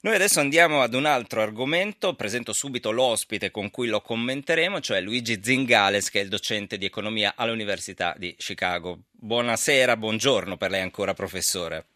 Noi adesso andiamo ad un altro argomento, presento subito l'ospite con cui lo commenteremo, cioè Luigi Zingales, che è il docente di economia all'Università di Chicago. Buonasera, buongiorno per lei ancora, professore.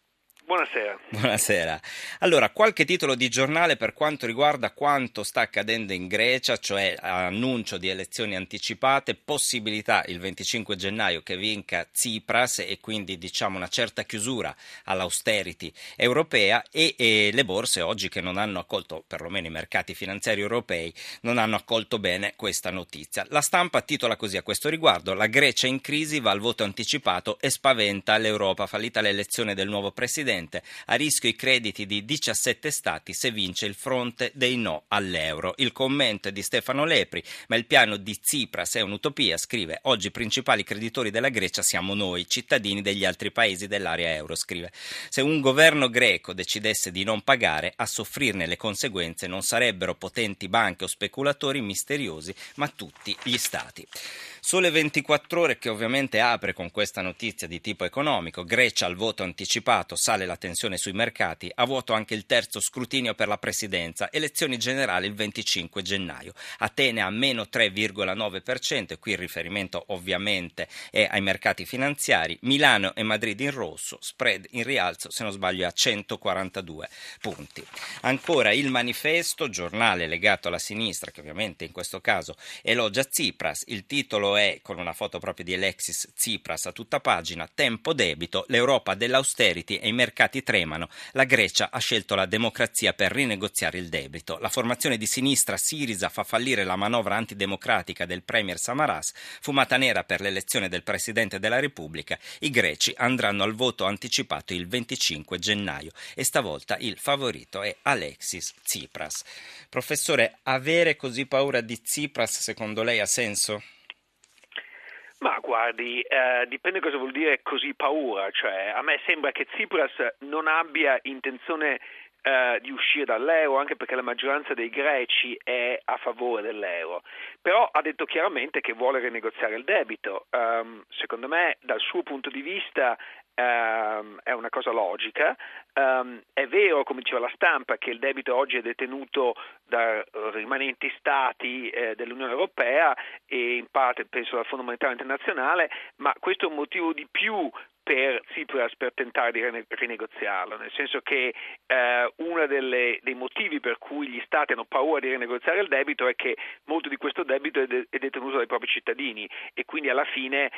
Buonasera. Buonasera. Allora, qualche titolo di giornale per quanto riguarda quanto sta accadendo in Grecia, cioè annuncio di elezioni anticipate, possibilità il 25 gennaio che vinca Tsipras e quindi diciamo una certa chiusura all'austerity europea e le borse oggi che non hanno accolto, perlomeno i mercati finanziari europei, non hanno accolto bene questa notizia. La Stampa titola così a questo riguardo: la Grecia in crisi, va al voto anticipato e spaventa l'Europa, fallita l'elezione del nuovo presidente. A rischio i crediti di 17 stati se vince il fronte dei no all'euro. Il commento è di Stefano Lepri, ma il piano di Tsipras è un'utopia, scrive. Oggi i principali creditori della Grecia siamo noi, cittadini degli altri paesi dell'area euro, scrive. Se un governo greco decidesse di non pagare, a soffrirne le conseguenze non sarebbero potenti banche o speculatori misteriosi, ma tutti gli stati. Sole 24 ore che ovviamente apre con questa notizia di tipo economico. Grecia al voto anticipato, sale la tensione sui mercati, a vuoto anche il terzo scrutinio per la presidenza, elezioni generali il 25 gennaio. Atene a meno 3,9%, qui il riferimento ovviamente è ai mercati finanziari, Milano e Madrid in rosso, spread in rialzo se non sbaglio a 142 punti. Ancora il Manifesto, giornale legato alla sinistra che ovviamente in questo caso elogia Tsipras, il titolo è con una foto proprio di Alexis Tsipras a tutta pagina: tempo debito, l'Europa dell'austerity e i mercati tremano, la Grecia ha scelto la democrazia per rinegoziare il debito, la formazione di sinistra Syriza fa fallire la manovra antidemocratica del premier Samaras, fumata nera per l'elezione del presidente della Repubblica, i greci andranno al voto anticipato il 25 gennaio e stavolta il favorito è Alexis Tsipras. Professore, avere così paura di Tsipras secondo lei ha senso? Ma guardi, dipende cosa vuol dire così paura, cioè a me sembra che Tsipras non abbia intenzione di uscire dall'euro, anche perché la maggioranza dei greci è a favore dell'euro, però ha detto chiaramente che vuole rinegoziare il debito. Secondo me, dal suo punto di vista, è una cosa logica. È vero, come diceva la Stampa, che il debito oggi è detenuto da rimanenti stati dell'Unione Europea e in parte penso dal Fondo Monetario Internazionale, ma questo è un motivo di più per Tsipras per tentare di rinegoziarlo, nel senso che uno dei motivi per cui gli stati hanno paura di rinegoziare il debito è che molto di questo debito è detenuto dai propri cittadini e quindi alla fine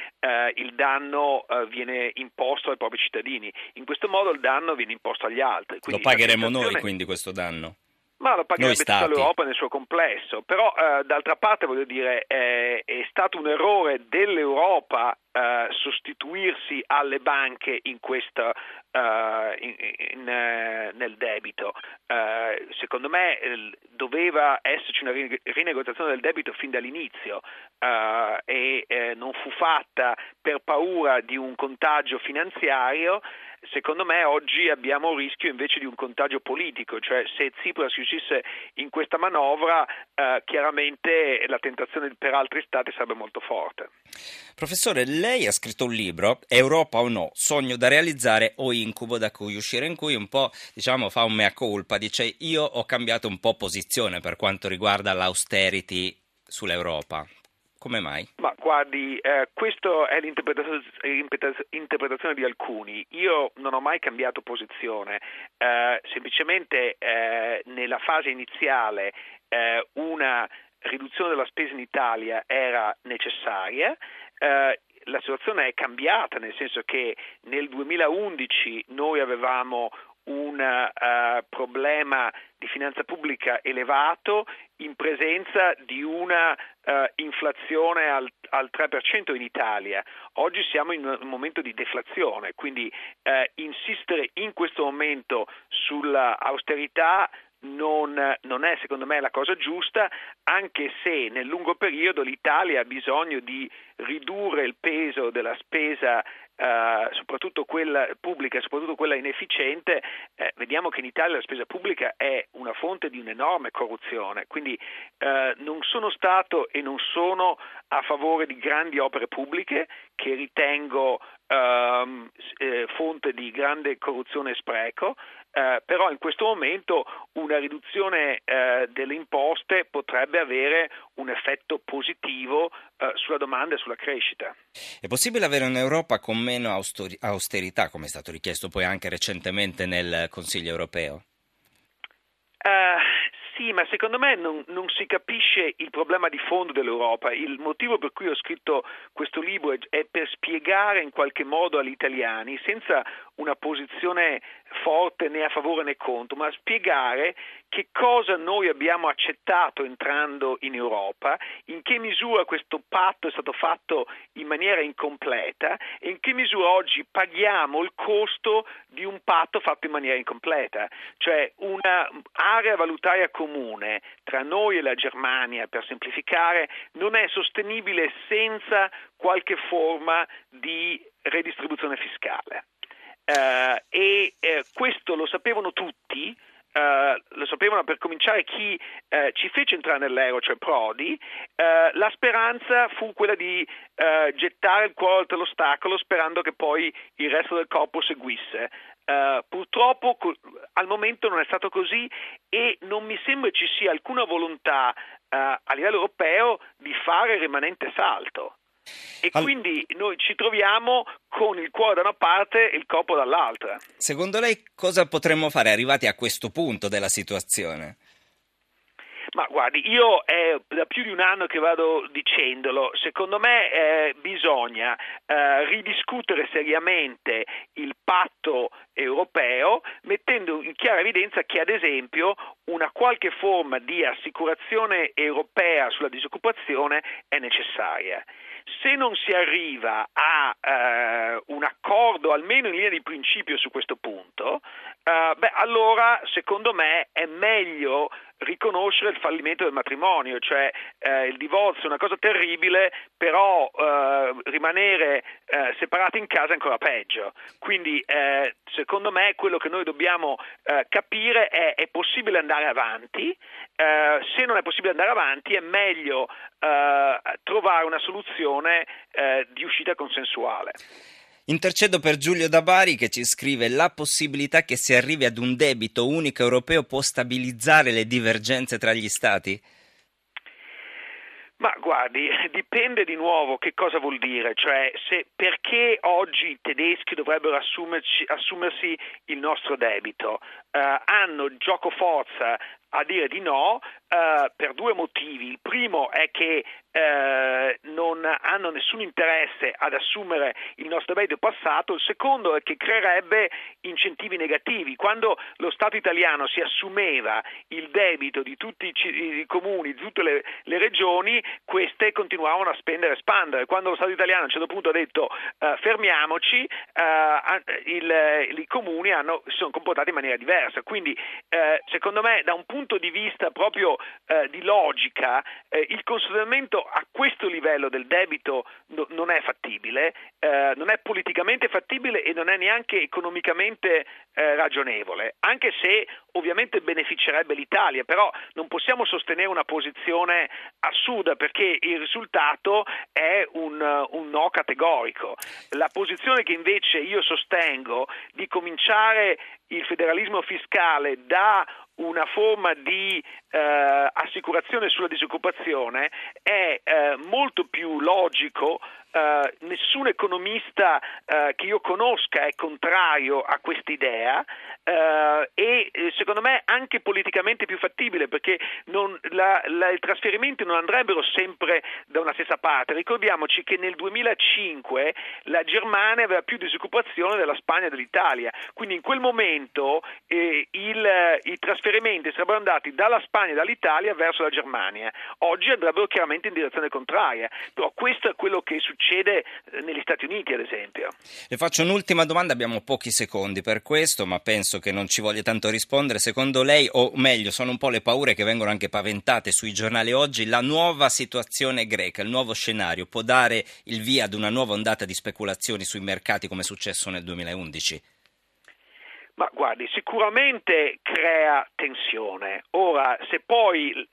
il danno viene imposto ai propri cittadini, in questo modo il danno viene imposto agli altri. Quindi lo pagheremo noi quindi questo danno? Ma lo pagherebbe tutta l'Europa nel suo complesso, però d'altra parte voglio dire è stato un errore dell'Europa sostituirsi alle banche in questa nel debito. Secondo me doveva esserci una rinegoziazione del debito fin dall'inizio e non fu fatta per paura di un contagio finanziario. Secondo me oggi abbiamo il rischio invece di un contagio politico, cioè se Tsipras riuscisse in questa manovra chiaramente la tentazione per altri stati sarebbe molto forte. Professore, lei ha scritto un libro, Europa o no, sogno da realizzare o incubo da cui uscire, in cui un po' diciamo fa un mea culpa, dice io ho cambiato un po' posizione per quanto riguarda l'austerity sull'Europa. Come mai? Ma guardi, questa è l'interpretazione di alcuni. Io non ho mai cambiato posizione, semplicemente nella fase iniziale una riduzione della spesa in Italia era necessaria. La situazione è cambiata, nel senso che nel 2011 noi avevamo un problema di finanza pubblica elevato in presenza di una inflazione al 3% in Italia. Oggi siamo in un momento di deflazione, quindi insistere in questo momento sull'austerità non è secondo me la cosa giusta, anche se nel lungo periodo l'Italia ha bisogno di ridurre il peso della spesa, soprattutto quella pubblica, soprattutto quella inefficiente. Vediamo che in Italia la spesa pubblica è una fonte di un'enorme corruzione, quindi non sono stato e non sono a favore di grandi opere pubbliche che ritengo fonte di grande corruzione e spreco. però in questo momento una riduzione delle imposte potrebbe avere un effetto positivo sulla domanda e sulla crescita. È possibile avere un'Europa con meno austerità, come è stato richiesto poi anche recentemente nel Consiglio europeo? Sì, ma secondo me non si capisce il problema di fondo dell'Europa. Il motivo per cui ho scritto questo libro è per spiegare in qualche modo agli italiani, senza una posizione forte né a favore né contro, ma spiegare che cosa noi abbiamo accettato entrando in Europa, in che misura questo patto è stato fatto in maniera incompleta e in che misura oggi paghiamo il costo di un patto fatto in maniera incompleta. Cioè un'area valutaria comune tra noi e la Germania, per semplificare, non è sostenibile senza qualche forma di redistribuzione fiscale. Questo lo sapevano tutti, lo sapevano per cominciare chi ci fece entrare nell'euro, cioè Prodi. La speranza fu quella di gettare il cuore oltre l'ostacolo, sperando che poi il resto del corpo seguisse. Purtroppo al momento non è stato così e non mi sembra ci sia alcuna volontà a livello europeo di fare il rimanente salto. E quindi noi ci troviamo con il cuore da una parte e il corpo dall'altra. Secondo lei cosa potremmo fare arrivati a questo punto della situazione? Ma guardi, io è da più di un anno che vado dicendolo, secondo me bisogna ridiscutere seriamente il patto europeo, mettendo in chiara evidenza che ad esempio una qualche forma di assicurazione europea sulla disoccupazione è necessaria. Se non si arriva a un accordo, almeno in linea di principio su questo punto, allora secondo me è meglio riconoscere il fallimento del matrimonio, cioè il divorzio è una cosa terribile, però rimanere separati in casa è ancora peggio. Quindi secondo me quello che noi dobbiamo capire è possibile andare avanti, se non è possibile andare avanti è meglio trovare una soluzione di uscita consensuale. Intercedo per Giulio da Bari che ci scrive: la possibilità che si arrivi ad un debito unico europeo può stabilizzare le divergenze tra gli Stati? Ma guardi, dipende di nuovo che cosa vuol dire, cioè perché oggi i tedeschi dovrebbero assumersi il nostro debito? Hanno giocoforza a dire di no per due motivi. Il primo è che non hanno nessun interesse ad assumere il nostro debito passato. Il secondo è che creerebbe incentivi negativi. Quando lo Stato italiano si assumeva il debito di tutti i comuni, di tutte le regioni, queste continuavano a spendere e espandere. Quando lo Stato italiano a un certo punto ha detto fermiamoci, i comuni si sono comportati in maniera diversa. Quindi secondo me, da un punto di vista proprio di logica, il consolidamento a questo livello del debito non è fattibile, non è politicamente fattibile e non è neanche economicamente ragionevole, anche se ovviamente beneficerebbe l'Italia, però non possiamo sostenere una posizione assurda perché il risultato è un no categorico. La posizione che invece io sostengo di cominciare il federalismo fiscale da una forma di assicurazione sulla disoccupazione è molto più logico. Nessun economista che io conosca è contrario a quest'idea e secondo me anche politicamente più fattibile, perché i trasferimenti non andrebbero sempre da una stessa parte. Ricordiamoci che nel 2005 la Germania aveva più disoccupazione della Spagna e dell'Italia, quindi in quel momento i trasferimenti sarebbero andati dalla Spagna e dall'Italia verso la Germania. Oggi andrebbero chiaramente in direzione contraria, però questo è quello che succede negli Stati Uniti, ad esempio. Le faccio un'ultima domanda, abbiamo pochi secondi per questo, ma penso che non ci voglia tanto rispondere. Secondo lei, o meglio, sono un po' le paure che vengono anche paventate sui giornali oggi, la nuova situazione greca, il nuovo scenario può dare il via ad una nuova ondata di speculazioni sui mercati come è successo nel 2011? Ma guardi, sicuramente crea tensione. Ora, se poi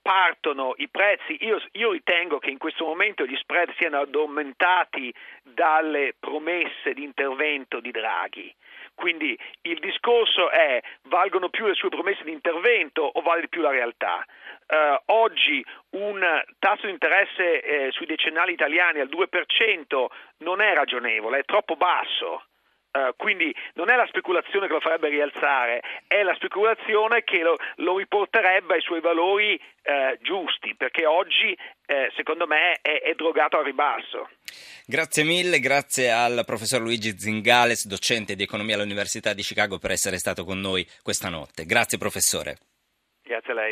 partono i prezzi, io ritengo che in questo momento gli spread siano addormentati dalle promesse di intervento di Draghi. Quindi il discorso è: valgono più le sue promesse di intervento o vale più la realtà? Oggi un tasso di interesse sui decennali italiani al 2% non è ragionevole, è troppo basso. Quindi non è la speculazione che lo farebbe rialzare, è la speculazione che lo riporterebbe ai suoi valori giusti, perché oggi secondo me è drogato al ribasso. Grazie mille, grazie al professor Luigi Zingales, docente di economia all'Università di Chicago, per essere stato con noi questa notte. Grazie professore. Grazie a lei.